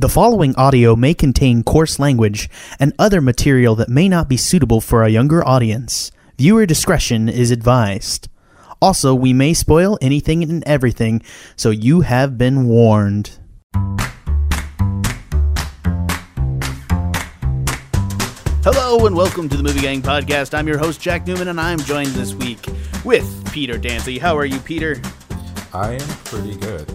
The following audio may contain coarse language and other material that may not be suitable for a younger audience. Viewer discretion is advised. Also, we may spoil anything and everything, so you have been warned. Hello and welcome to the Movie Gang Podcast. I'm your host, Jack Newman, and I'm joined this week with Peter Dancy. How are you, Peter? I am pretty good.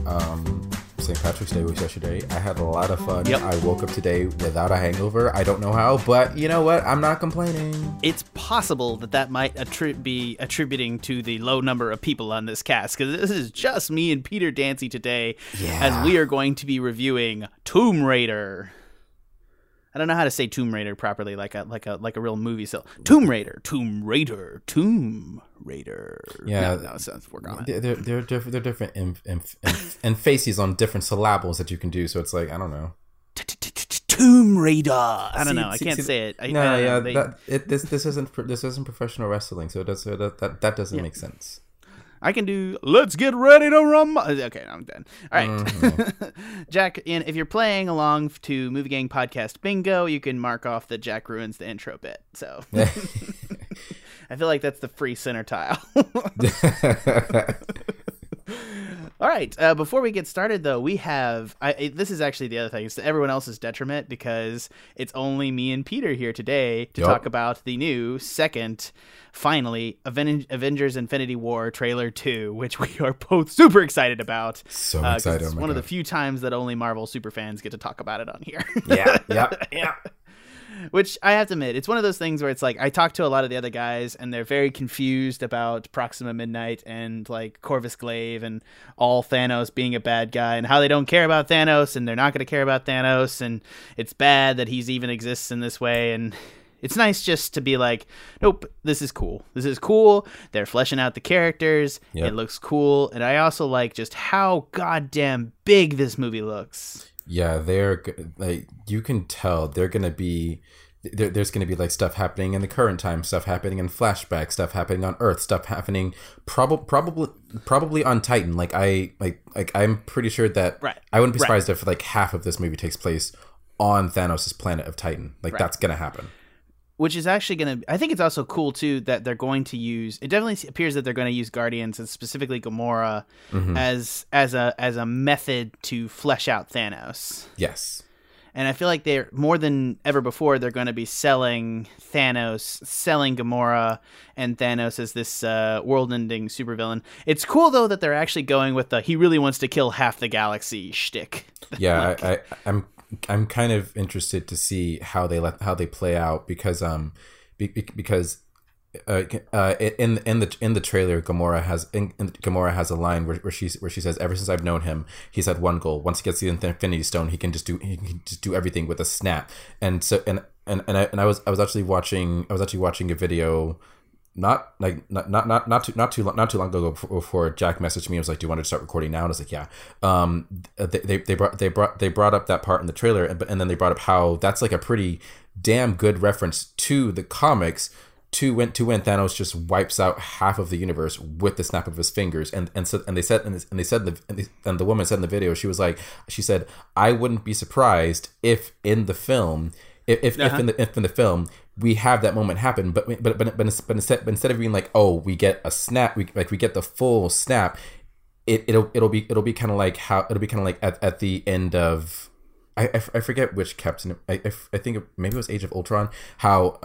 St. Patrick's Day was yesterday. I had a lot of fun. Yep. I woke up today without a hangover. I don't know how, but you know what? I'm not complaining. It's possible that might be attributing to the low number of people on this cast, because this is just me and Peter Dancy today, as we are going to be reviewing Tomb Raider. I don't know how to say Tomb Raider properly, like a real movie. So Tomb Raider. Yeah, no, so we're gone. They're different emphases on different syllables that you can do. So it's like, I don't know. Tomb Raider. I don't know. I can't say it. No, yeah. This isn't professional wrestling, so that doesn't make sense. I can do, let's get ready to rumble. Okay, I'm done. All right. Mm-hmm. Jack, and if you're playing along to Movie Gang Podcast Bingo, you can mark off that Jack ruins the intro bit. So I feel like that's the free center tile. All right. Before we get started, though, we have this is actually the other thing. It's to everyone else's detriment because it's only me and Peter here today to talk about the new Avengers Infinity War Trailer 2, which we are both super excited about. So excited. It's one of the few times that only Marvel superfans get to talk about it on here. Yeah. Which I have to admit, it's one of those things where it's like I talked to a lot of the other guys and they're very confused about Proxima Midnight and like Corvus Glaive and all Thanos being a bad guy and how they don't care about Thanos and they're not going to care about Thanos. And it's bad that he's even exists in this way. And it's nice just to be like, nope, this is cool. This is cool. They're fleshing out the characters. Yep. It looks cool. And I also like just how goddamn big this movie looks. Yeah, they're like, you can tell they're gonna be there's gonna be like stuff happening in the current time, stuff happening in flashback, stuff happening on Earth, stuff happening probably on Titan. Like I'm pretty sure that I wouldn't be surprised if like half of this movie takes place on Thanos' planet of Titan. Like that's gonna happen. Which is actually going to... I think it's also cool, too, that they're going to use... It definitely appears that they're going to use Guardians, and specifically Gamora, as a method to flesh out Thanos. Yes. And I feel like they're... More than ever before, they're going to be selling Thanos, selling Gamora, and Thanos as this world-ending supervillain. It's cool, though, that they're actually going with the... He really wants to kill half the galaxy shtick. Yeah, like, I'm kind of interested to see how they play out because in the trailer Gamora has a line where she says, ever since I've known him, he's had one goal. Once he gets the Infinity Stone, he can just do everything with a snap. And so I was actually watching a video not too long ago before Jack messaged me. I was like, do you want to start recording now? And I was like, yeah. They brought up that part in the trailer, and then they brought up how that's like a pretty damn good reference to the comics to when Thanos just wipes out half of the universe with the snap of his fingers, and the woman said in the video, she said I wouldn't be surprised if in the film if in the film we have that moment happen, but instead of being like, oh, we get a snap, we get the full snap, it'll be kind of like how it'll be kind of like at the end of I forget which captain, I think maybe it was Age of Ultron, how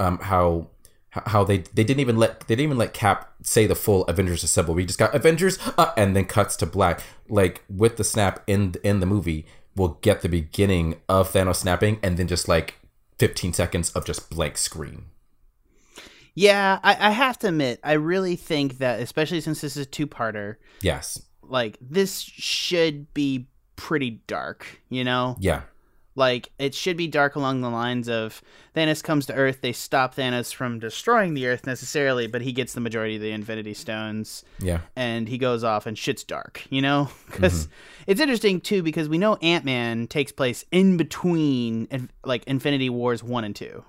they didn't even let Cap say the full Avengers Assemble. We just got Avengers and then cuts to black. Like with the snap in the movie, we'll get the beginning of Thanos snapping and then just like 15 seconds of just blank screen. Yeah, I have to admit, I really think that, especially since this is a two-parter, yes, like this should be pretty dark, you know? Yeah. Like, it should be dark along the lines of Thanos comes to Earth, they stop Thanos from destroying the Earth necessarily, but he gets the majority of the Infinity Stones. Yeah. And he goes off and shit's dark, you know? Because it's interesting, too, because we know Ant-Man takes place in between, like, Infinity Wars 1 and 2.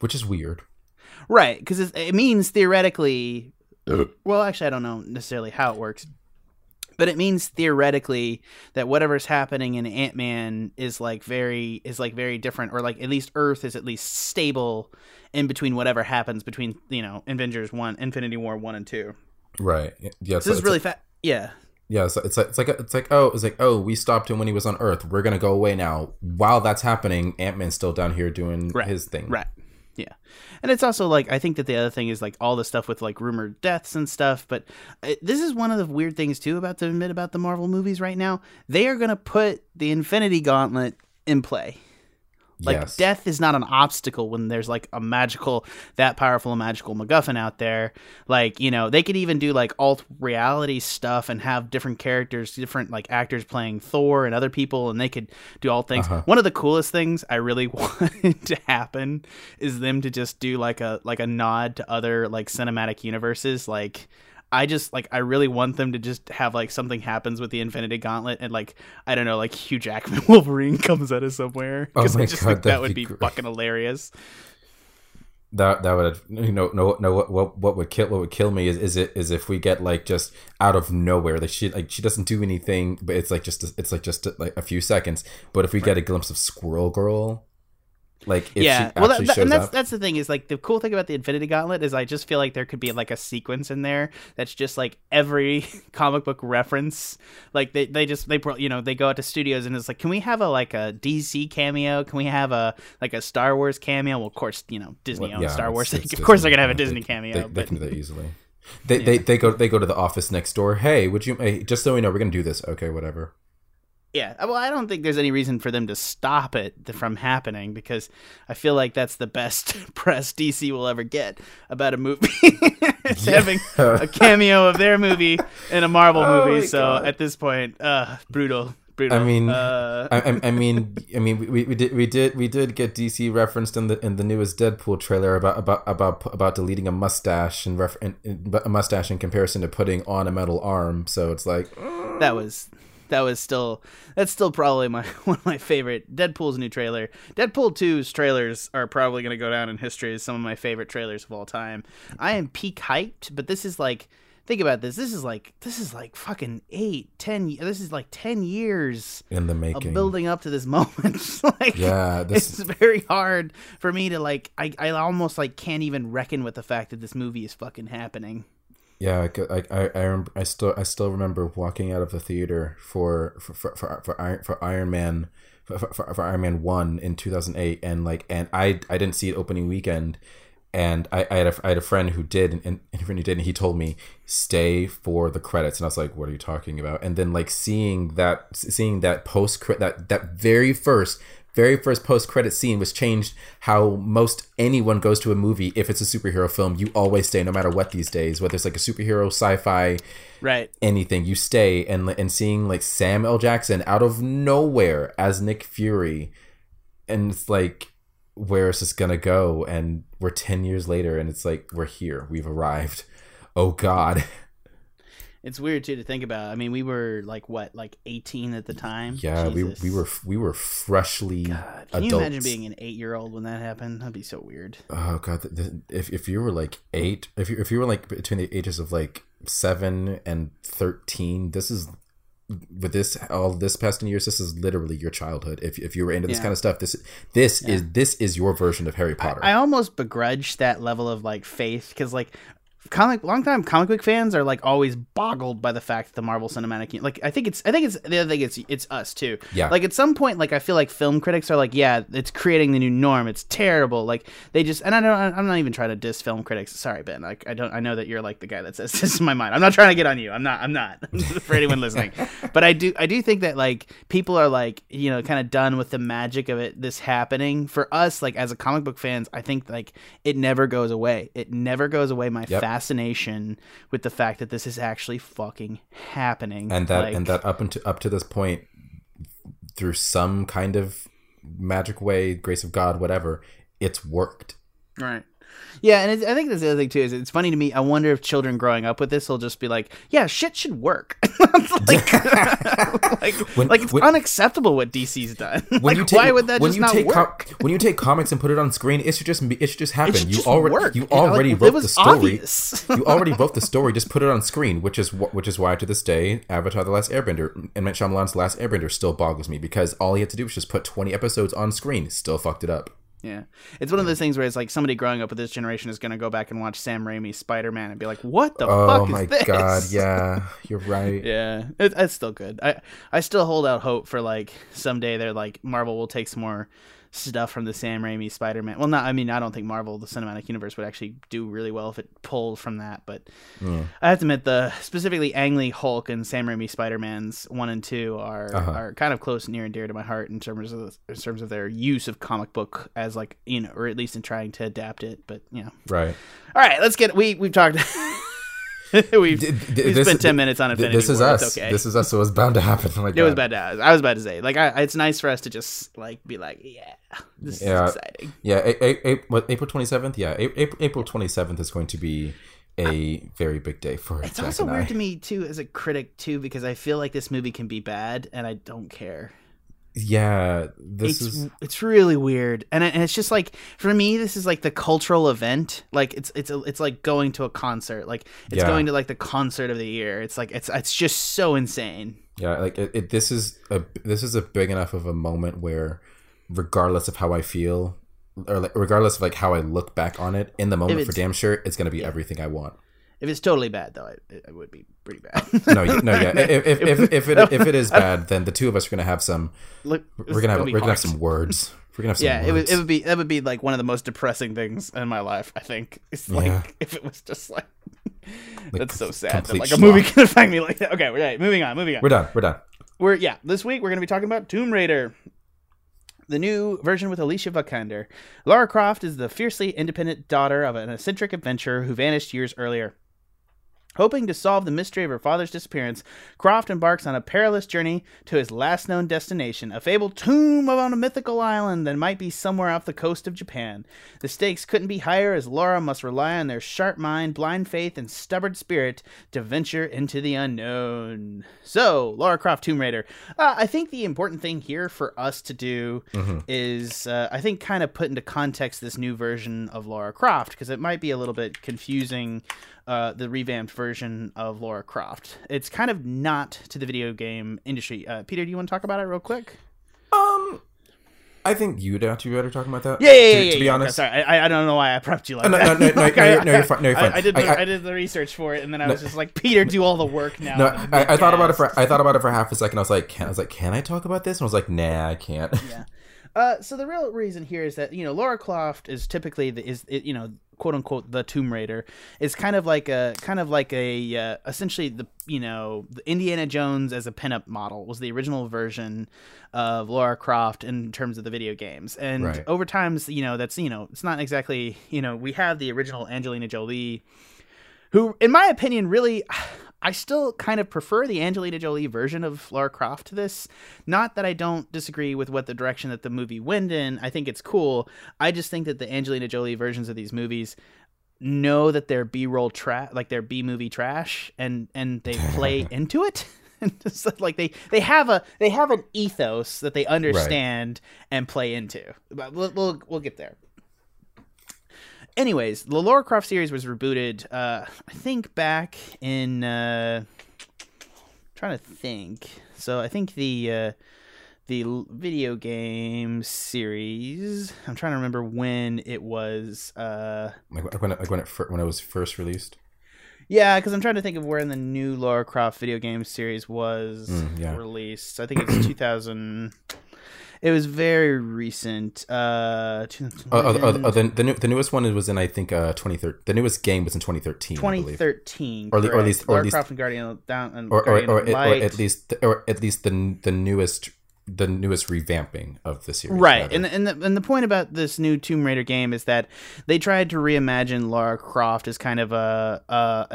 Which is weird. Right, because it means theoretically... Well, actually, I don't know necessarily how it works. But it means theoretically that whatever's happening in Ant-Man is like very different, or like at least Earth is at least stable in between whatever happens between, you know, Infinity War 1 and 2. Right. Yeah. So this is really fast. Yeah. Yeah. So it's like we stopped him when he was on Earth. We're gonna go away now. While that's happening, Ant-Man's still down here doing his thing. Right. Yeah. And it's also like, I think that the other thing is like all the stuff with like rumored deaths and stuff. But this is one of the weird things too about the Marvel movies right now. They are going to put the Infinity Gauntlet in play. Like, yes. Death is not an obstacle when there's like a magical, that powerful magical MacGuffin out there. Like, you know, they could even do like alt reality stuff and have different characters, different like actors playing Thor and other people, and they could do all things. Uh-huh. One of the coolest things I really want to happen is them to just do like a nod to other like cinematic universes. Like, I just like, I really want them to just have like something happens with the Infinity Gauntlet and like, I don't know, like Hugh Jackman Wolverine comes out of somewhere. Oh my God, think that would be fucking hilarious. That would, you know, no what would kill me is if we get like just out of nowhere, like she doesn't do anything, but it's like a few seconds. But if we get a glimpse of Squirrel Girl. Like, if yeah, she well, shows and that's the thing is like the cool thing about the Infinity Gauntlet is I just feel like there could be like a sequence in there that's just like every comic book reference. Like they you know, they go out to studios and it's like, can we have a DC cameo? Can we have a Star Wars cameo? Well, of course, you know, Disney owns Star Wars. It's of course, Disney. They're gonna have a Disney cameo. They can do that easily. They go to the office next door. Hey, just so we know, we're gonna do this. Okay, whatever. Yeah, well, I don't think there's any reason for them to stop it from happening because I feel like that's the best press DC will ever get about a movie. It's having a cameo of their movie in a Marvel movie. So God. At this point, brutal. I mean, I mean, we did get DC referenced in the newest Deadpool trailer about deleting a mustache in comparison to putting on a metal arm. So it's like that's still probably one of my favorite. Deadpool's new trailer. Deadpool 2's trailers are probably going to go down in history as some of my favorite trailers of all time. I am peak hyped, but this is like, think about this. This is like fucking 8, 10. This is like 10 years in the making of building up to this moment. Like, yeah, it's very hard for me to like. I almost like can't even reckon with the fact that this movie is fucking happening. Yeah, I still remember walking out of the theater for Iron Man 1 in 2008, and like, and I didn't see it opening weekend, and I had a friend who did, and he told me stay for the credits, and I was like, what are you talking about? And then like seeing that that very first post-credit scene was changed how most anyone goes to a movie. If it's a superhero film, you always stay no matter what these days, whether it's like a superhero, sci-fi, right, anything, you stay. And seeing like Sam L. Jackson out of nowhere as Nick Fury, and it's like, where is this gonna go? And we're 10 years later and it's like, we're here, we've arrived. Oh God. It's weird too to think about. I mean, we were like what, like 18 at the time. Yeah, we were freshly. God, can you adults. Imagine being an 8-year-old when that happened? That'd be so weird. Oh God, if you were like 8, if you were like between the ages of like 7 and 13, this is with this all this past 10 years, this is literally your childhood. If you were into this kind of stuff, this is your version of Harry Potter. I almost begrudge that level of like faith because like. Long-time comic book fans are like always boggled by the fact that the Marvel Cinematic, like I think it's the other thing, it's us too. Yeah. Like at some point, like I feel like film critics are like, yeah, it's creating the new norm. It's terrible. Like they just, and I'm not even trying to diss film critics. Sorry, Ben. Like I know that you're like the guy that says this in my mind. I'm not trying to get on you. I'm not for anyone listening. But I do think that like people are like, you know, kind of done with the magic of it. This happening for us, like as a comic book fans, I think like it never goes away. It never goes away. My fascination with the fact that this is actually fucking happening, and that like, and that up to this point, through some kind of magic way, grace of God, whatever, it's worked. Right. Yeah, and I think that's the other thing, too, is it's funny to me. I wonder if children growing up with this will just be like, yeah, shit should work. It's unacceptable what DC's done. Why would that just not work? When you take comics and put it on screen, it should just happen. You already wrote the story. Just put it on screen, which is why, to this day, Avatar The Last Airbender and M. Night Shyamalan's Last Airbender still boggles me, because all he had to do was just put 20 episodes on screen. Still fucked it up. Yeah. It's one of those things where it's like somebody growing up with this generation is going to go back and watch Sam Raimi's Spider-Man and be like, what the fuck is this? Oh my god, yeah. You're right. Yeah. It's still good. I still hold out hope for like someday they're like, Marvel will take some more stuff from the Sam Raimi Spider-Man. Well, I don't think Marvel, the cinematic universe, would actually do really well if it pulled from that, but I have to admit, specifically Ang Lee Hulk and Sam Raimi Spider-Man's 1 and 2 are kind of close, near and dear to my heart in terms of their use of comic book as like, you know, or at least in trying to adapt it, but you know. Right. All right, let's get, we've talked we've spent 10 minutes on Infinity War. This is us. It's okay. This is us, so it was bound to happen. Oh my God. It was bound to happen. I was about to say, like, it's nice for us to just, like, be like, yeah, this is exciting. Yeah, April 27th? Yeah, April 27th is going to be a very big day for Jack. It's also weird to me, too, as a critic, too, because I feel like this movie can be bad, and I don't care. Yeah, it's really weird, and it's just like, for me, this is like the cultural event. Like it's like going to a concert. Like it's going to like the concert of the year. It's like it's just so insane. Yeah, like this is a big enough of a moment where, regardless of how I feel, or like, regardless of like how I look back on it in the moment, for damn sure, it's gonna be everything I want. If it's totally bad, though, it would be pretty bad. No, yeah. If it is bad, then the two of us are gonna have some. We're gonna have some words. We're gonna have some. Yeah, words. It would be like one of the most depressing things in my life. I think it's like if it was just like that's so sad that like a movie can affect me like that. Okay, right. Moving on. We're done. This week we're gonna be talking about Tomb Raider, the new version with Alicia Vikander. Lara Croft is the fiercely independent daughter of an eccentric adventurer who vanished years earlier. Hoping to solve the mystery of her father's disappearance, Croft embarks on a perilous journey to his last known destination, a fabled tomb on a mythical island that might be somewhere off the coast of Japan. The stakes couldn't be higher, as Laura must rely on their sharp mind, blind faith, and stubborn spirit to venture into the unknown. So, Lara Croft, Tomb Raider. I think the important thing here for us to do is, I think, kind of put into context this new version of Lara Croft, because it might be a little bit confusing. The revamped version of Lara Croft. It's kind of not to the video game industry. Peter, do you want to talk about it real quick? I think you'd have to be better talking about that. To be honest. Okay, sorry, I don't know why I prepped you like that. No, you're fine. I did the research for it, and then I was just like, Peter, do all the work now. I thought about it for half a second. I was like, can I talk about this? And I was like, nah, I can't. Yeah. So the real reason here is that, you know, Lara Croft is typically quote unquote the Tomb Raider is kind of like a essentially the Indiana Jones as a pinup model was the original version of Lara Croft in terms of the video games, and over time, it's not exactly, we have the original Angelina Jolie, who in my opinion really. I still kind of prefer the Angelina Jolie version of Lara Croft to this. Not that I don't disagree with what the direction that the movie went in. I think it's cool. I just think that the Angelina Jolie versions of these movies know that they're B-roll trash, like they're B-movie trash, and they play into it. And just like they have an ethos that they understand and play into. But we'll get there. Anyways, the Lara Croft series was rebooted, I think, back in... trying to think. So I think the video game series... I'm trying to remember when it was... when it was first released? Yeah, because I'm trying to think of where in the new Lara Croft video game series was released. I think it's 2000... It was very recent. The newest one was in, I think, 2013. The newest game was in 2013. 2013, or at least Lara Croft and Guardian and Light. or at least the newest revamping of the series. Right, rather. and the point about this new Tomb Raider game is that they tried to reimagine Lara Croft as kind of a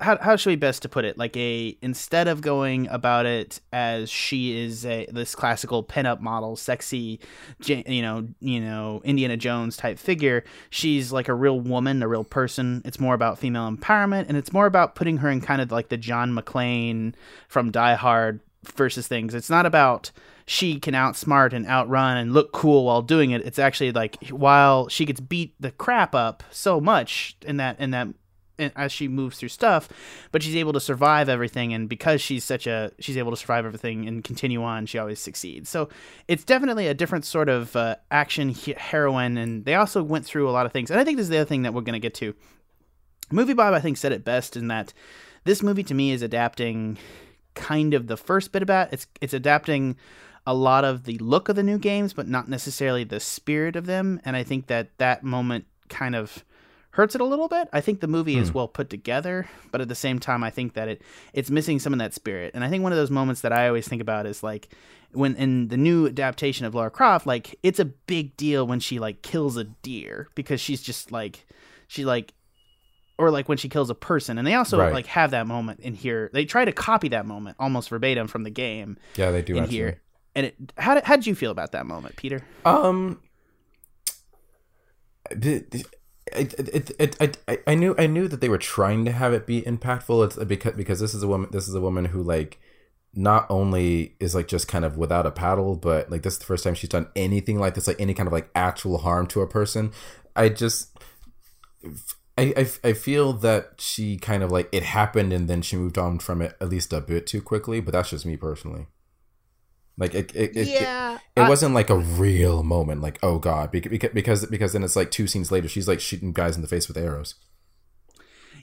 how should we best to put it? Like a, instead of going about it as she is a, this classical pinup model, sexy, you know, Indiana Jones type figure, she's like a real woman, a real person. It's more about female empowerment, and it's more about putting her in kind of like the John McClane from Die Hard versus things. It's not about she can outsmart and outrun and look cool while doing it. It's actually like, while she gets beat the crap up so much and as she moves through stuff, but she's able to survive everything, and because she's able to survive everything and continue on, she always succeeds. So it's definitely a different sort of action heroine, and they also went through a lot of things. And I think this is the other thing that we're going to get to. Movie Bob, I think, said it best in that this movie to me is adapting kind of the first bit about it's adapting a lot of the look of the new games, but not necessarily the spirit of them. And I think that that moment kind of hurts it a little bit. I think the movie is well put together, but at the same time, I think that it's missing some of that spirit. And I think one of those moments that I always think about is like when in the new adaptation of Lara Croft, like it's a big deal when she like kills a deer, because she's just like, or like when she kills a person. And they also like have that moment in here. They try to copy that moment almost verbatim from the game. Yeah, they do in absolutely. Here. And how did you feel about that moment, Peter? I knew that they were trying to have it be impactful. It's because this is a woman who like not only is like just kind of without a paddle, but like this is the first time she's done anything like this, like any kind of like actual harm to a person. I feel that she kind of like it happened and then she moved on from it at least a bit too quickly, but that's just me personally. Like it wasn't like a real moment. Like, oh God, because then it's like two scenes later, she's like shooting guys in the face with arrows.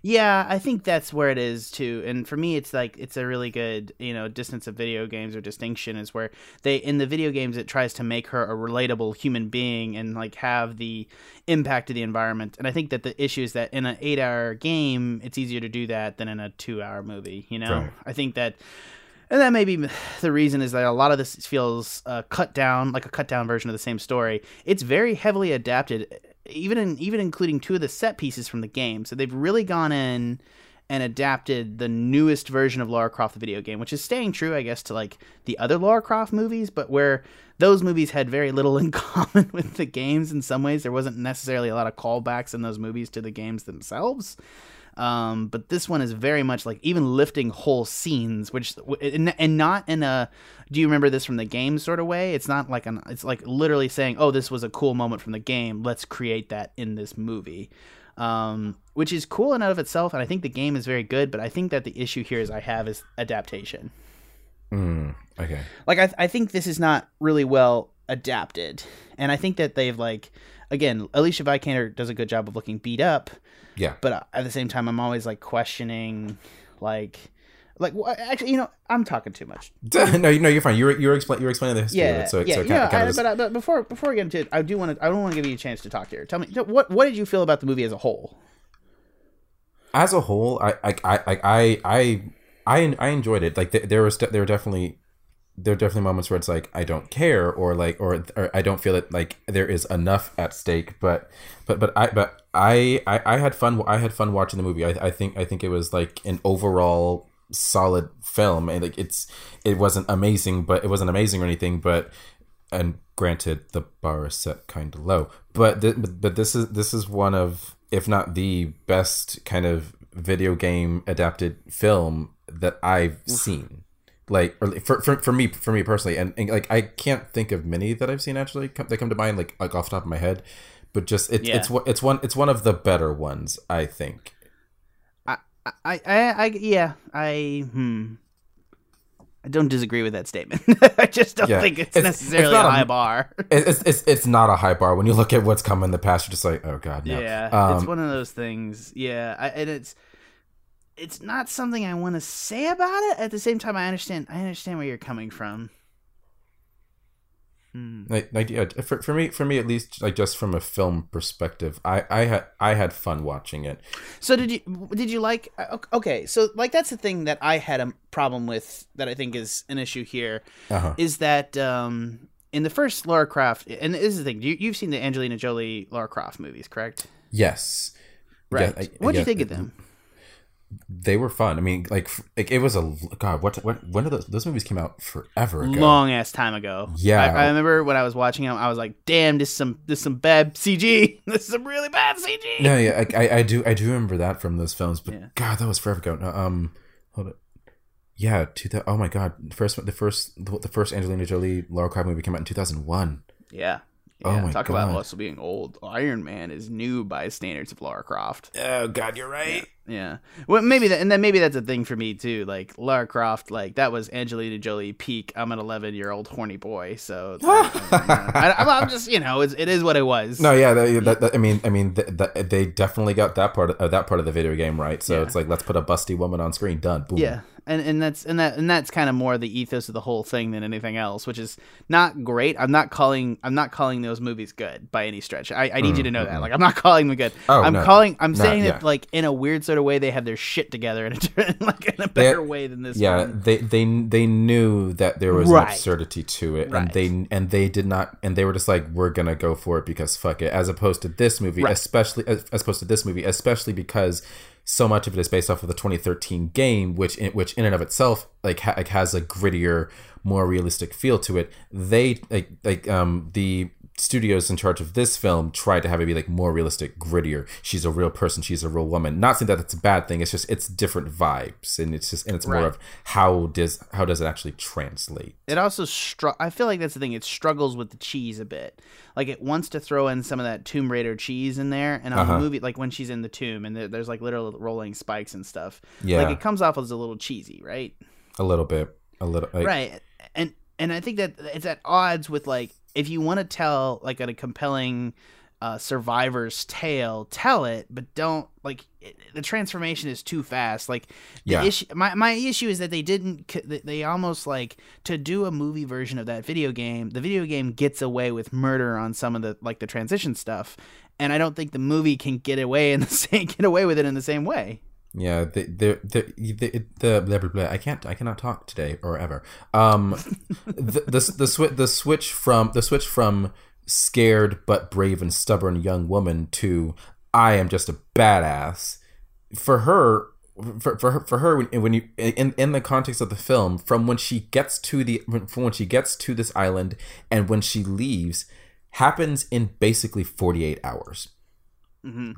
Yeah, I think that's where it is too. And for me, it's like it's a really good, you know, distance of video games or distinction is where they in the video games it tries to make her a relatable human being and like have the impact of the environment. And I think that the issue is that in an 8-hour game, it's easier to do that than in a 2-hour movie. You know, right. I think that. And that may be the reason is that a lot of this feels cut down version of the same story. It's very heavily adapted, even including two of the set pieces from the game. So they've really gone in and adapted the newest version of Lara Croft the video game, which is staying true, I guess, to like the other Lara Croft movies, but where those movies had very little in common with the games in some ways. There wasn't necessarily a lot of callbacks in those movies to the games themselves. But this one is very much like even lifting whole scenes, which and not in a do you remember this from the game sort of way. It's not like it's like literally saying, oh, this was a cool moment from the game. Let's create that in this movie, which is cool in and of itself. And I think the game is very good, but I think that the issue here is adaptation. Okay. Like I think this is not really well adapted, and I think that they've like. Again, Alicia Vikander does a good job of looking beat up. Yeah. But at the same time, I'm always like questioning, like well, actually, you know, I'm talking too much. No, you're fine. You're explaining the history of it. But before we get into it, I don't want to give you a chance to talk here. Tell me what did you feel about the movie as a whole? As a whole, I enjoyed it. Like there are definitely moments where it's like I don't care or I don't feel that like there is enough at stake, but I had fun watching the movie. I think it was like an overall solid film, and like it wasn't amazing or anything, but and granted the bar is set kind of low, but this is one of, if not the best kind of video game adapted film that I've seen. Like for me personally, and like I can't think of many that I've seen actually. They come to mind like off the top of my head, but just it's one of the better ones, I think. I don't disagree with that statement. I just don't think it's necessarily a high bar. It's not a high bar when you look at what's come in the past. You're just like, oh God, no. Yeah, it's one of those things. Yeah, It's not something I want to say about it. At the same time, I understand where you're coming from. For me, at least, like just from a film perspective, I had fun watching it. So did you like? Okay, so like that's the thing that I had a problem with that I think is an issue here, is that in the first Lara Croft, and this is the thing, you've seen the Angelina Jolie Lara Croft movies, correct? Yes. Right. Yeah, what do you think of them? They were fun. I mean, like it was a God. What? When did those movies came out? Forever ago. Long ass time ago. Yeah, I remember when I was watching them. I was like, "Damn, this is some bad CG. This is some really bad CG." No, yeah, I do remember that from those films. But yeah. God, that was forever ago. No, hold it. Yeah, 2000. Oh my God, the first Angelina Jolie Lara Croft movie came out in 2001. Yeah. Yeah, oh my talk God. About also being old. Iron Man is new by standards of Lara Croft. Oh God, you're right. Yeah. Well, maybe that's a thing for me too. Like Lara Croft, like that was Angelina Jolie peak. I'm an 11-year-old horny boy, so it's like, I'm just it is what it was. No, yeah. They definitely got that part of the video game right. So yeah. It's like let's put a busty woman on screen. Done. Boom. Yeah. And that's kind of more the ethos of the whole thing than anything else, which is not great. I'm not calling those movies good by any stretch. I need you to know that. Like I'm not calling them good. I'm saying that like in a weird sort of way they have their shit together in a better way than this. Yeah, one. They knew that there was an absurdity to it, right. and they were just like we're gonna go for it because fuck it. As opposed to this movie, right. especially because. So much of it is based off of the 2013 game, which in and of itself like has a grittier, more realistic feel to it. They the studios in charge of this film tried to have it be like more realistic, grittier. She's a real person. She's a real woman. Not saying that that's a bad thing. It's just it's different vibes, and it's more of how does it actually translate. It also I feel like that's the thing. It struggles with the cheese a bit. Like it wants to throw in some of that Tomb Raider cheese in there, and on the movie, like when she's in the tomb and there's like literal rolling spikes and stuff, yeah. Like it comes off as a little cheesy, right? A little bit, right. And I think that it's at odds with like if you want to tell like a compelling survivor's tale, tell it, but don't like the transformation is too fast. Like the issue, my issue is that they almost like to do a movie version of that video game. The video game gets away with murder on some of the like the transition stuff, and I don't think the movie can get away with it in the same way. Yeah, the I cannot talk today or ever. The switch from scared but brave and stubborn young woman to I am just a badass for her when you in the context of the film from when she gets to this island and when she leaves happens in basically 48 hours. Mm-hmm.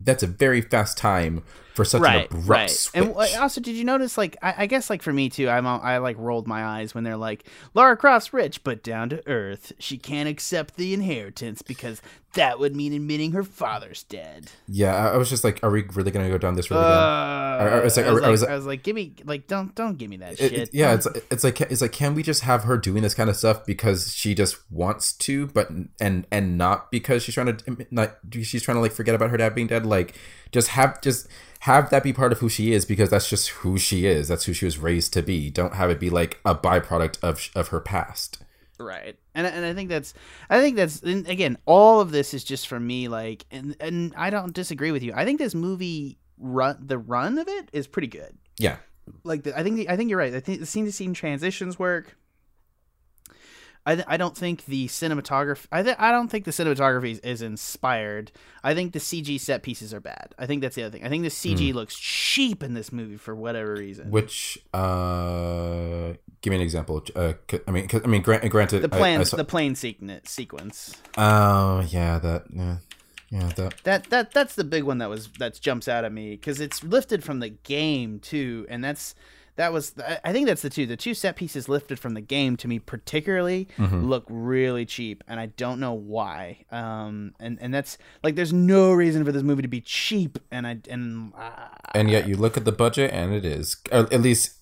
That's a very fast time for such an abrupt switch. And also, did you notice, like, I guess, like, for me, too, I like, rolled my eyes when they're like, Lara Croft's rich, but down to earth. She can't accept the inheritance because that would mean admitting her father's dead. Yeah, I was just like, are we really going to go down this road again? I was like, give me, like, don't give me that shit. It's like, can we just have her doing this kind of stuff because she just wants to, but, and not because she's trying to, like, forget about her dad being dead? Like, just have that be part of who she is because that's just who she is. That's who she was raised to be. Don't have it be like a byproduct of her past. Right. And I think that's again, all of this is just for me like and I don't disagree with you. I think this movie the run of it is pretty good. Yeah. Like I think you're right. I think the scene to scene transitions work. I don't think the cinematography is inspired. I think the CG set pieces are bad. I think that's the other thing. I think the CG looks cheap in this movie for whatever reason. Which, give me an example. Granted, the plane sequence. That's the big one that jumps out at me because it's lifted from the game too, and that's. I think that's the two set pieces lifted from the game to me particularly look really cheap, and I don't know why. And that's like there's no reason for this movie to be cheap, and yet you look at the budget and it is at least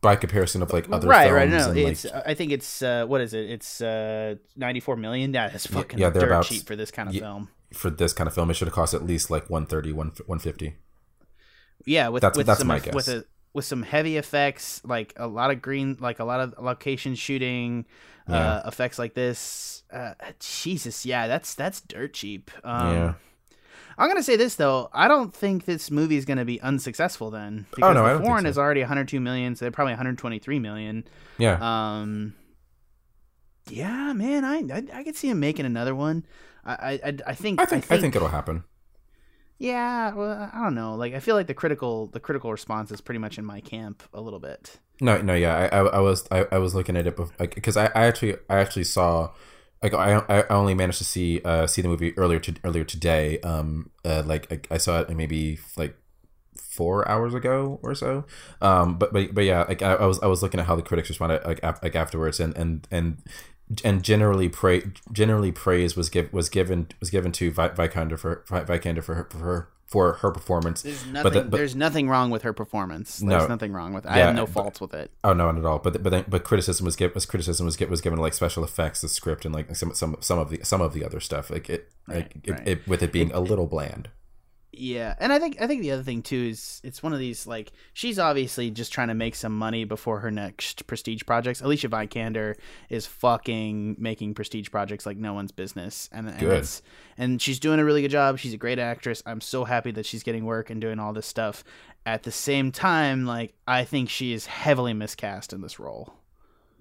by comparison of like other films. Right. No, I think it's what is it? It's $94 million. Yeah, it's fucking dirt cheap for this kind of film. For this kind of film, it should have cost at least like 130, 150. Yeah, that's my guess. With some heavy effects, like a lot of green, like a lot of location shooting, effects like this. Jesus, yeah, that's dirt cheap. Yeah. I'm gonna say this though, I don't think this movie is gonna be unsuccessful then. Because The Foreign is already 102 million, so they're probably 123 million. Yeah. Yeah, man, I could see him making another one. I think it'll happen. Yeah, well, I don't know. Like, I feel like the critical response is pretty much in my camp a little bit. No, yeah, I was looking at it because like, I actually saw, like, I only managed to see the movie earlier today. Like I saw it maybe like 4 hours ago or so. But yeah, like I was looking at how the critics responded like afterwards, and generally praise was given to Vikander for her performance. There's nothing wrong with her performance. There's nothing wrong with it. I have no faults with it. Oh, no, not at all. But criticism was given to, like, special effects, the script, and like some of the other stuff. Like it being a little bland. Yeah, and I think the other thing too is it's one of these, like, she's obviously just trying to make some money before her next prestige projects. Alicia Vikander is fucking making prestige projects like no one's business, and she's doing a really good job. She's a great actress. I'm so happy that she's getting work and doing all this stuff. At the same time, like, I think she is heavily miscast in this role.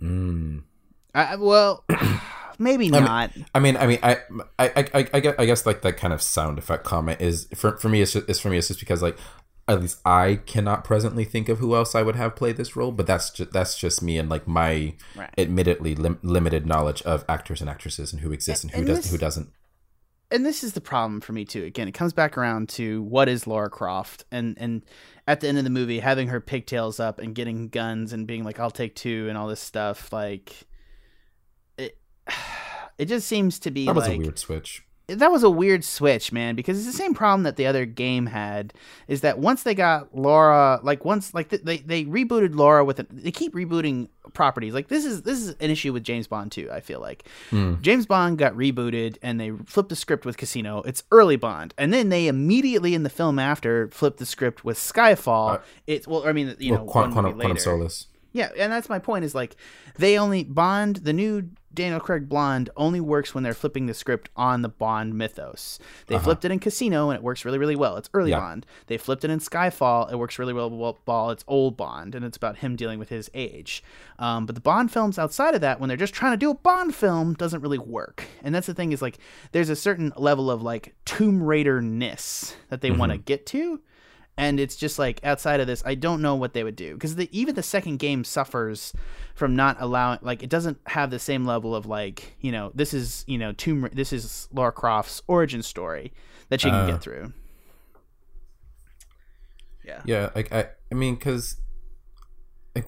Well. Maybe not. I guess like that kind of sound effect comment is for me. It's just because, like, at least I cannot presently think of who else I would have play this role. But that's just me and, like, my admittedly limited knowledge of actors and actresses and who exists and who doesn't. And this is the problem for me too. Again, it comes back around to what is Lara Croft, and at the end of the movie, having her pigtails up and getting guns and being like, "I'll take two" and all this stuff, like. It just seems to be a weird switch. That was a weird switch, man, because it's the same problem that the other game had, is that once they got Lara, like, they rebooted Lara they keep rebooting properties. Like, this is an issue with James Bond too, I feel like. James Bond got rebooted and they flipped the script with Casino. It's early Bond. And then they immediately in the film after flipped the script with Skyfall. Quantum Solace. Yeah, and that's my point, is like the new Daniel Craig Blonde only works when they're flipping the script on the Bond mythos. They flipped it in Casino and it works really, really well. It's early Bond. They flipped it in Skyfall. It works really well. It's old Bond and it's about him dealing with his age. But the Bond films outside of that, when they're just trying to do a Bond film, doesn't really work. And that's the thing, is like there's a certain level of like Tomb Raider-ness that they want to get to. And it's just like, outside of this, I don't know what they would do, because even the second game suffers from not allowing, like, it doesn't have the same level of, like, you know, this is Lara Croft's origin story that she can get through. Yeah. Yeah, like I mean, because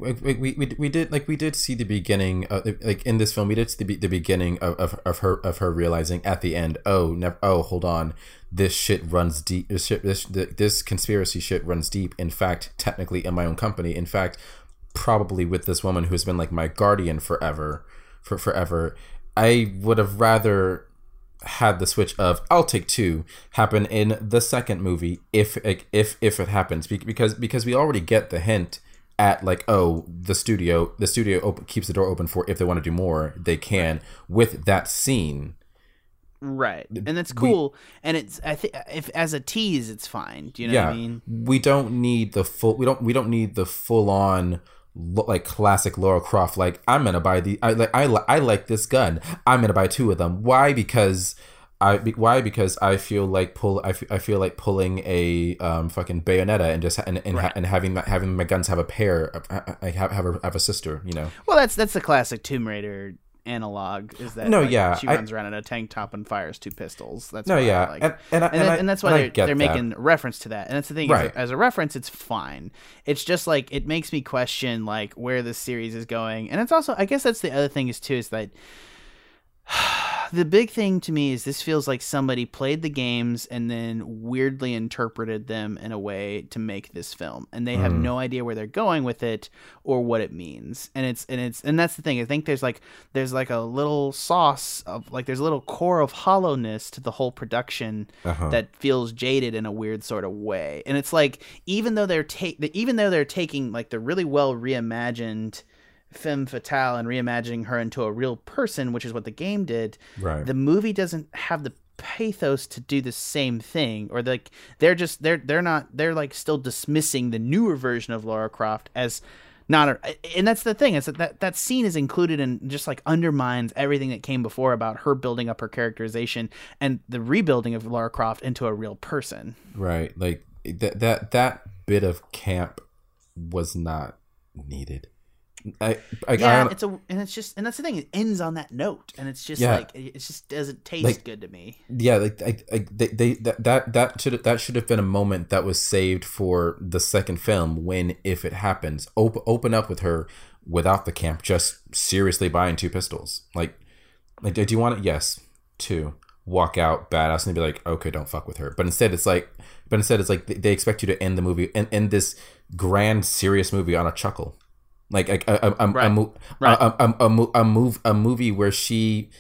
we did see the beginning of, like, in this film we did see the beginning of her realizing at the end, hold on, this shit runs deep, this conspiracy shit runs deep, in fact, technically in my own company, in fact, probably with this woman who's been like my guardian forever. I would have rather had the switch of I'll take two happen in the second movie if it happens, because we already get the hint at, like, the studio keeps the door open for if they want to do more, they can with that scene. Right. And that's cool. And it's, I think, if as a tease, it's fine. Do you know what I mean? We don't need the full on like classic Lara Croft. Like, I'm going to buy I like this gun. I'm going to buy two of them. Why? Because I feel like pulling a fucking Bayonetta and just and having my guns have a pair. I have a sister, you know. Well, that's the classic Tomb Raider analog. Is that she runs around in a tank top and fires two pistols? That's why they're making a reference to that. And that's the thing. Right. As a reference, it's fine. It's just like it makes me question like where this series is going. And it's also, I guess that's the other thing is that. The big thing to me is this feels like somebody played the games and then weirdly interpreted them in a way to make this film, and they have no idea where they're going with it or what it means. And that's the thing. I think there's like a little sauce of like there's a little core of hollowness to the whole production that feels jaded in a weird sort of way. And it's like even though they're taking like the really well reimagined femme fatale and reimagining her into a real person, which is what the game did, the movie doesn't have the pathos to do the same thing, or like they're just they're not they're like still dismissing the newer version of Lara Croft as And that's the thing, is that scene is included and just like undermines everything that came before about her building up her characterization and the rebuilding of Lara Croft into a real person. Right. Like that bit of camp was not needed. And that's the thing. It ends on that note, and it's just it just doesn't taste good to me. Yeah, that should have been a moment that was saved for the second film. When, if it happens, open up with her without the camp, just seriously buying two pistols. Like, do you want it? Yes, two. Walk out badass and be like, okay, don't fuck with her. But instead, it's like they expect you to end the movie and end this grand serious movie on a chuckle. Like a movie where she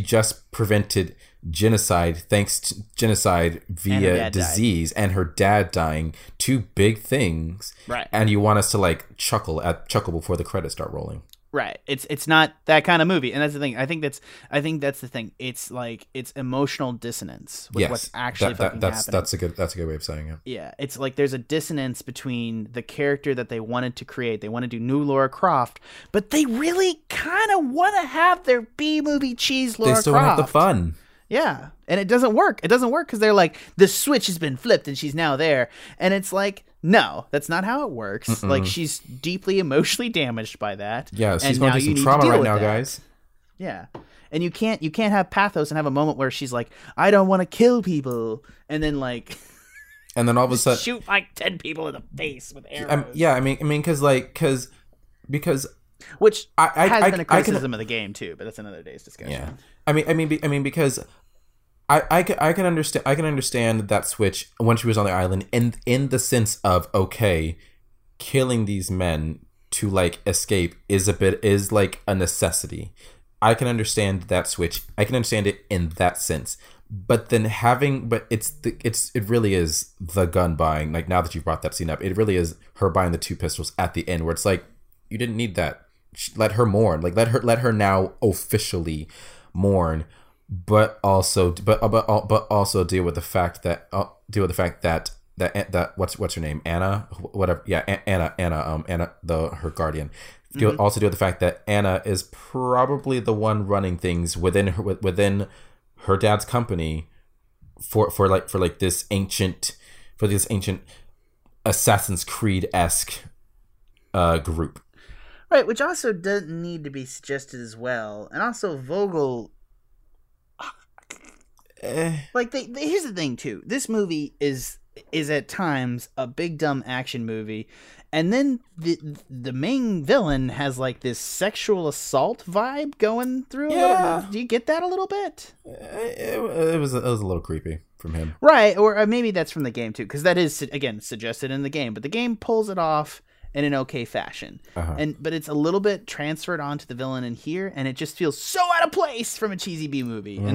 just prevented genocide via disease and her dad dying, two big things, right? And you want us to like chuckle before the credits start rolling, right? It's not that kind of movie, and that's the thing. I think that's the thing. It's like it's emotional dissonance with what's actually fucking happening. That's a good way of saying it. Yeah, it's like there's a dissonance between the character that they wanted to create. They want to do new Lara Croft, but they really kind of want to have their B movie cheese Lara Croft. They still want to have the fun. Yeah, and it doesn't work. It doesn't work because they're like, the switch has been flipped and she's now there, and it's like, no, that's not how it works. Mm-mm. Like, she's deeply emotionally damaged by that. Yeah, she's going through some trauma right now, guys. Yeah, and you can't have pathos and have a moment where she's like, I don't want to kill people, and then like, and then all of a sudden shoot like 10 people in the face with arrows. Because. Which has been a criticism of the game too, but that's another day's discussion. Yeah, because I can understand that switch when she was on the island, and in the sense of, okay, killing these men to like escape is like a necessity. I can understand that switch. I can understand it in that sense. But then it really is the gun buying. Like, now that you've brought that scene up, it really is her buying the two pistols at the end, where it's like, you didn't need that. Let her mourn. Like, let her now officially mourn, but also deal with the fact that what's her name, Anna, whatever. Yeah, Anna, her guardian. Mm-hmm. Also deal with the fact that Anna is probably the one running things within her dad's company for this ancient Assassin's Creed-esque group. Right, which also doesn't need to be suggested as well. And also Vogel... Like, here's the thing, too. This movie is at times a big, dumb action movie. And then the main villain has, like, this sexual assault vibe going through a little. Do you get that a little bit? It was a little creepy from him. Right, or maybe that's from the game, too. Because that is, again, suggested in the game. But the game pulls it off in an okay fashion. Uh-huh. But it's a little bit transferred onto the villain in here, and it just feels so out of place from a cheesy B movie. Uh-huh.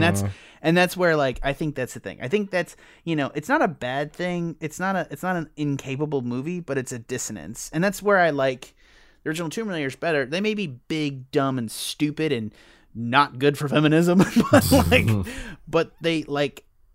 And that's where, like, I think that's the thing. I think that's, you know, it's not a bad thing. It's not an incapable movie, but it's a dissonance. And that's where I like the original Tomb Raider is better. They may be big, dumb, and stupid and not good for feminism, but they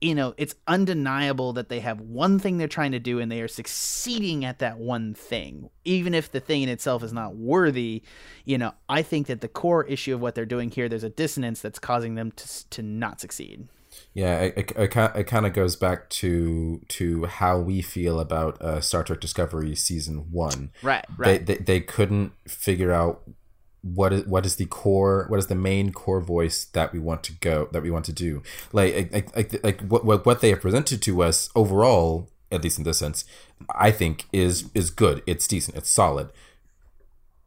you know, it's undeniable that they have one thing they're trying to do, and they are succeeding at that one thing. Even if the thing in itself is not worthy, you know, I think that the core issue of what they're doing here, there's a dissonance that's causing them to not succeed. Yeah, it kind of goes back to how we feel about Star Trek Discovery Season 1. Right. They couldn't figure out what is the main core voice that we want to go, that we want to do. What they have presented to us overall, at least in this sense, I think is good. It's decent. It's solid.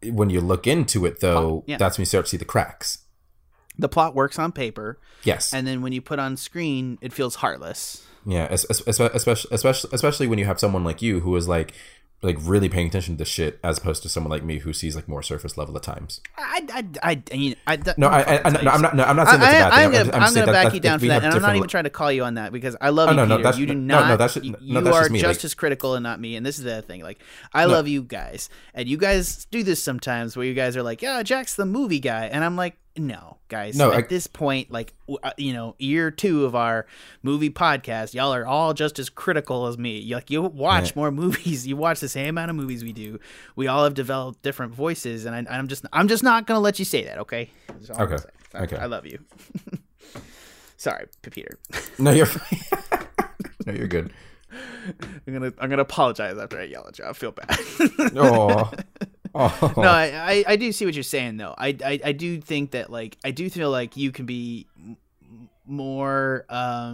When you look into it, though, that's when you start to see the cracks. The plot works on paper. Yes. And then when you put on screen, it feels heartless. Yeah. Especially when you have someone like you who is like really paying attention to this shit, as opposed to someone like me who sees like more surface level at times. I'm not saying that's a bad thing. I'm going to back you down for that, and I'm not even trying to call you on that, because I love you, Peter. You are just as critical and not me, and this is the thing. Like, I love you guys, and you guys do this sometimes where you guys are like, yeah, Jack's the movie guy, and I'm like, No, guys. No, at this point, like, you know, year two of our movie podcast, y'all are all just as critical as me. Like, you watch more movies. You watch the same amount of movies we do. We all have developed different voices, and I'm just not gonna let you say that. Okay. Okay. Okay. I love you. Sorry, Peter. No, you're fine. No, you're good. I'm gonna apologize after I yell at you. I feel bad. Oh. Oh. No, I do see what you're saying, though. I do think that, like, I do feel like you can be more I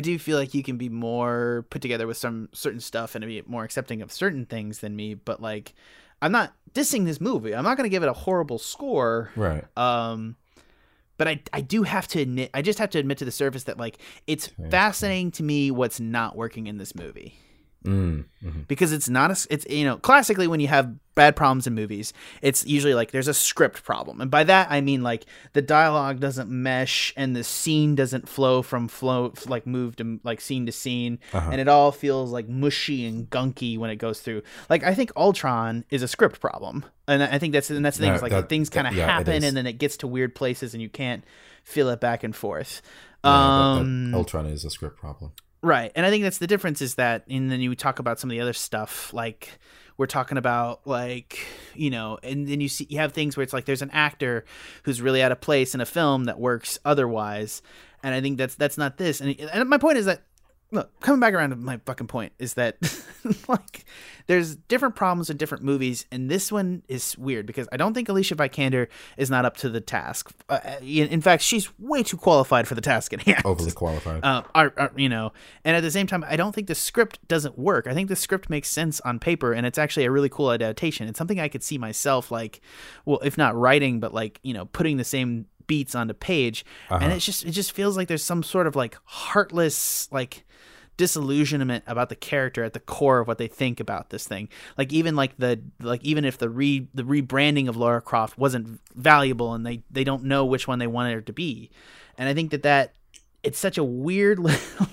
do feel like you can be more put together with some certain stuff and be more accepting of certain things than me. But, like, I'm not dissing this movie. I'm not going to give it a horrible score. Right. But I do have to admit, I just have to admit to the surface that, like, it's fascinating to me what's not working in this movie. Mm-hmm. Because it's you know, classically when you have bad problems in movies, it's usually like there's a script problem, and by that I mean, like, the dialogue doesn't mesh and the scene doesn't flow from like move to like scene to scene, and it all feels like mushy and gunky when it goes through. Like, I think Ultron is a script problem, and I think that's the thing. No, things kind of happen, and then it gets to weird places, and you can't feel it back and forth. No, that Ultron is a script problem. Right, and I think that's the difference, is that, and then you talk about some of the other stuff, like we're talking about, like, you know, and then you have things where it's like there's an actor who's really out of place in a film that works otherwise, and I think that's not this. And my point is that, look, coming back around to my fucking point is that, like, there's different problems in different movies, and this one is weird because I don't think Alicia Vikander is not up to the task. In fact, she's way too qualified for the task at hand. Overly qualified. You know, and at the same time, I don't think the script doesn't work. I think the script makes sense on paper, and it's actually a really cool adaptation. It's something I could see myself, like, well, if not writing, but, like, you know, putting the same beats onto page, and it just feels like there's some sort of, like, heartless, like, disillusionment about the character at the core of what they think about this thing. Like, even like even if the rebranding of Lara Croft wasn't valuable, and they don't know which one they wanted her to be. And I think that it's such a weird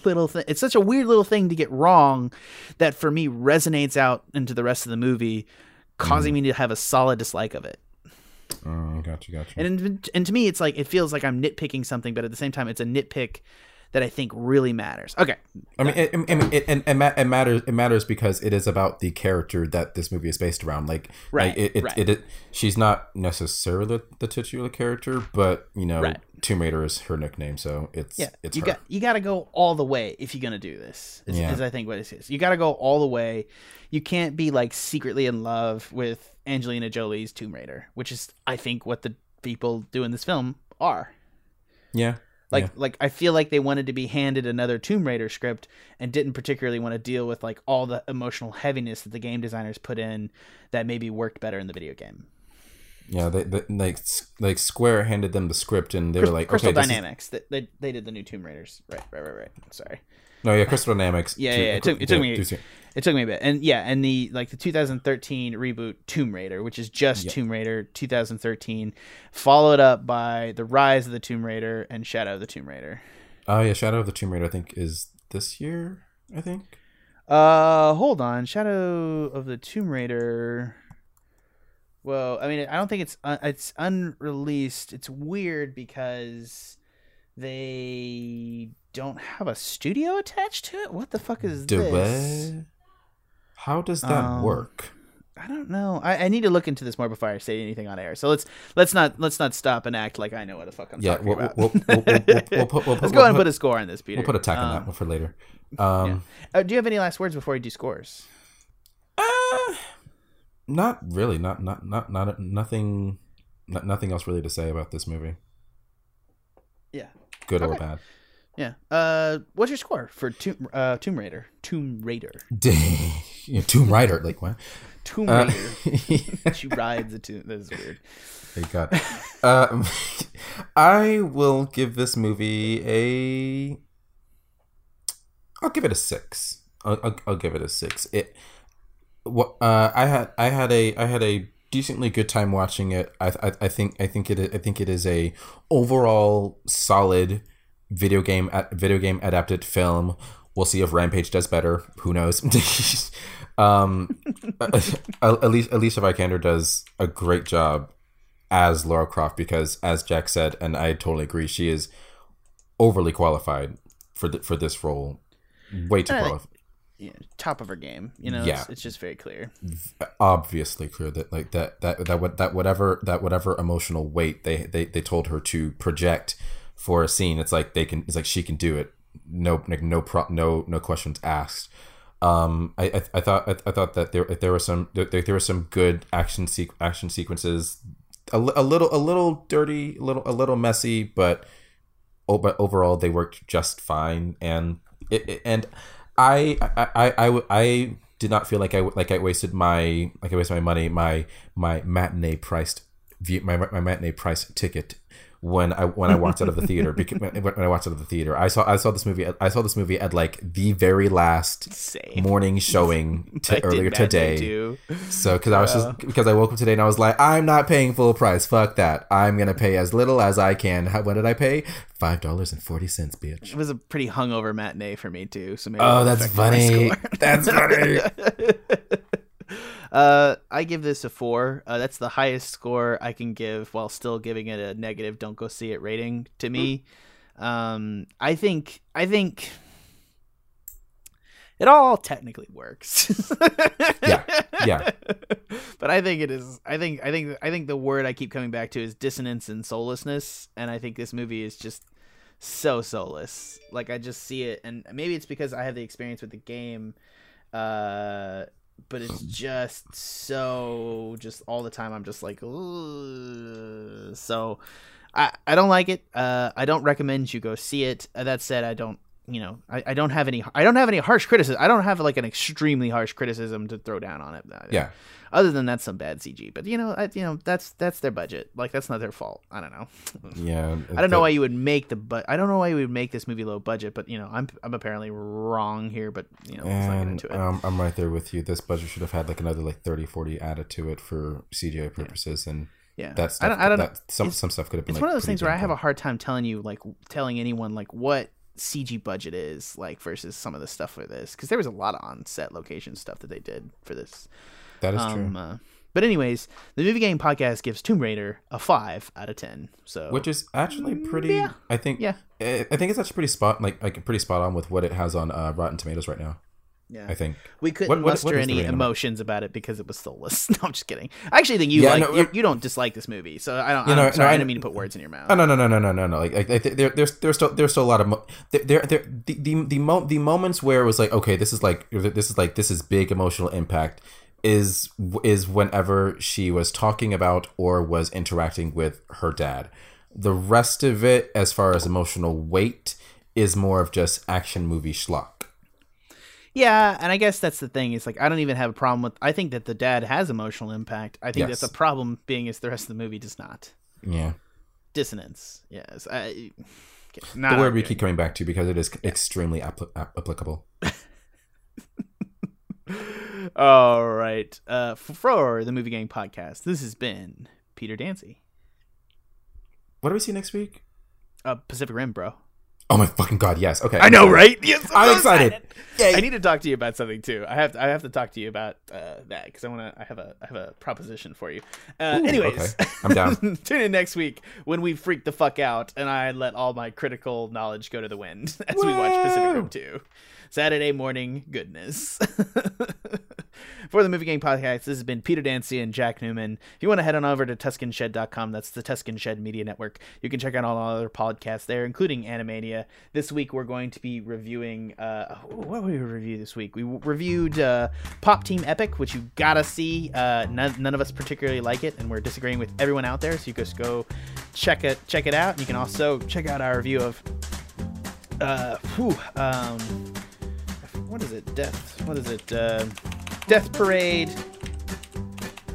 little thing. It's such a weird little thing to get wrong that for me resonates out into the rest of the movie, causing me to have a solid dislike of it. Oh, gotcha. And to me, it's like, it feels like I'm nitpicking something, but at the same time, it's a nitpick that I think really matters. Okay. I mean, it matters because it is about the character that this movie is based around. Like, she's not necessarily the titular character, but, you know, Tomb Raider is her nickname, so it's her. You got to go all the way if you're going to do this, is I think what it is. You got to go all the way. You can't be, like, secretly in love with Angelina Jolie's Tomb Raider, which is, I think, what the people doing this film are. Yeah. Like I feel like they wanted to be handed another Tomb Raider script and didn't particularly want to deal with, like, all the emotional heaviness that the game designers put in that maybe worked better in the video game. Yeah, they Square handed them the script, and they were like, Crystal Dynamics. They did the new Tomb Raiders. Right. Sorry. No, yeah, Crystal Dynamics. It took me a bit. And and the 2013 reboot Tomb Raider, which is just Tomb Raider 2013, followed up by The Rise of the Tomb Raider and Shadow of the Tomb Raider. Oh yeah, Shadow of the Tomb Raider I think is this year, I think. Hold on. Shadow of the Tomb Raider. Well, I mean, I don't think it's unreleased. It's weird because they don't have a studio attached to it. What the fuck is this? How does that work? I don't know. I need to look into this more before I say anything on air. So let's not stop and act like I know what the fuck I'm talking about. Let's go ahead and put a score on this, Peter. We'll put a tack on that one for later. Do you have any last words before we do scores? Not really. Nothing. Nothing else really to say about this movie. Yeah. Good or bad. Yeah. What's your score for Tomb Raider? Tomb Raider, like what? Tomb Raider. She rides a tomb. That's weird. Thank God. I will give this movie I'll give it a 6. I'll give it a 6. I had a decently good time watching it. I think it is a overall solid video game adapted film. We'll see if Rampage does better. Who knows? Alicia Vikander does a great job as Lara Croft, because as Jack said, and I totally agree, she is overly qualified for this role. Way too qualified. Yeah, top of her game, you know. Yeah. It's just very clear, obviously clear that like that whatever emotional weight they told her to project for a scene, it's like they can, it's like she can do it. No questions asked. I thought that there were some good action sequences, a little dirty, a little messy, but overall they worked just fine. And I did not feel like I wasted my money, my matinee priced ticket when I walked out of the theater. Because when I walked out of the theater, I saw this movie at like the very last morning showing earlier today. So because I woke up today and I was like, I'm not paying full price. Fuck that. I'm gonna pay as little as I can. What did I pay? $5.40, bitch. It was a pretty hungover matinee for me too. So maybe that's funny. I give this a 4. That's the highest score I can give while still giving it a negative don't go see it rating to me. I think it all technically works. yeah. But I think the word I keep coming back to is dissonance and soullessness, and I think this movie is just so soulless. Like, I just see it, and maybe it's because I have the experience with the game, but it's just so, just all the time I'm just like, ugh. So I don't like it. I don't recommend you go see it. That said, I don't have any harsh criticism. I don't have like an extremely harsh criticism to throw down on it. Yeah. Other than that's some bad CG, but that's their budget. Like, that's not their fault. I don't know. Yeah. I don't know why you would make this movie low budget, but I'm apparently wrong here, but let's not get into it. I'm right there with you. This budget should have had like another like 30-40 added to it for CGI purposes. Yeah. And yeah, that's some stuff could have been. It's like one of those things where I have a hard time telling anyone like what CG budget is like versus some of the stuff for this, because there was a lot of on-set location stuff that they did for this. That is true. But anyways, the Movie Gang Podcast gives Tomb Raider a 5 out of 10. So, which is actually pretty. Yeah, I think it's actually pretty spot on with what it has on Rotten Tomatoes right now. Yeah, I think we couldn't muster any emotions about it because it was soulless. No, I'm just kidding. I actually think you don't dislike this movie, so I don't. I didn't mean to put words in your mouth. No. Like there's still a lot of the moments where it was like, okay, this is big emotional impact is whenever she was talking about or was interacting with her dad. The rest of it, as far as emotional weight, is more of just action movie schlock. Yeah, and I guess that's the thing. It's like, I don't even have a problem with... I think that the dad has emotional impact. I think that's a problem, being as the rest of the movie does not. Yeah. Dissonance. Yes. The word we keep coming back to, because it is extremely applicable. All right. For the Movie Gang Podcast, this has been Peter Dancy. What do we see next week? Pacific Rim, bro. Oh my fucking god! Yes. Okay. I know, right? Yes. I'm excited. I need to talk to you about something too. I have to talk to you about that, because I have a proposition for you. Ooh, anyways, okay. I'm down. Tune in next week when we freak the fuck out and I let all my critical knowledge go to the wind as we watch Pacific Rim 2. Saturday morning goodness. For the Movie Gang Podcast, this has been Peter Dancy and Jack Newman. If you want to head on over to TuscanShed.com, that's the Tuscan Shed Media Network. You can check out all our other podcasts there, including Animania. This week we're going to be reviewing... what did we review this week? We reviewed Pop Team Epic, which you gotta see. None of us particularly like it, and we're disagreeing with everyone out there, so you just go check it out. You can also check out our review of... Death Parade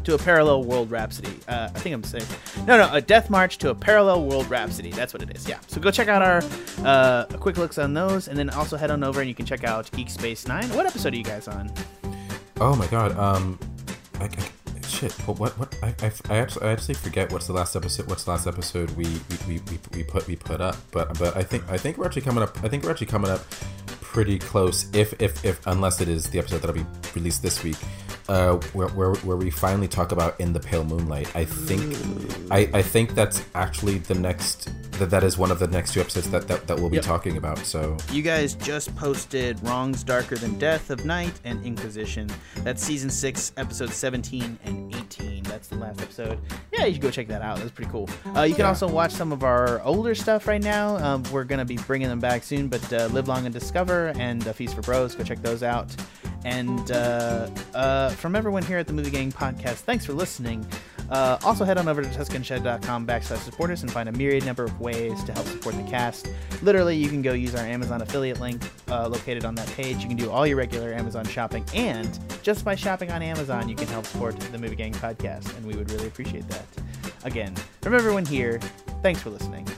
to a Parallel World Rhapsody. I think I'm saying... No, A Death March to a Parallel World Rhapsody. That's what it is, yeah. So go check out our quick looks on those, and then also head on over and you can check out Geek Space 9. What episode are you guys on? Oh, my God. I actually forget what's the last episode we put up, but I think we're actually coming up pretty close, if unless it is the episode that'll be released this week, where we finally talk about In the Pale Moonlight. I think that's actually the next. That is one of the next two episodes that we'll be talking about. So you guys just posted Wrongs Darker Than Death of Night and Inquisition. That's season 6, episodes 17 and 18. That's the last episode. Yeah, you should go check that out. That's pretty cool. You can also watch some of our older stuff right now. We're going to be bringing them back soon, but Live Long and Discover and Feast for Bros, go check those out. And from everyone here at the Movie Gang Podcast, thanks for listening. Also head on over to TuscanShed.com/supporters and find a myriad number of ways to help support the cast. Literally, you can go use our Amazon affiliate link located on that page. You can do all your regular Amazon shopping, and just by shopping on Amazon, you can help support the Movie Gang Podcast, and we would really appreciate that. Again, from everyone here, thanks for listening.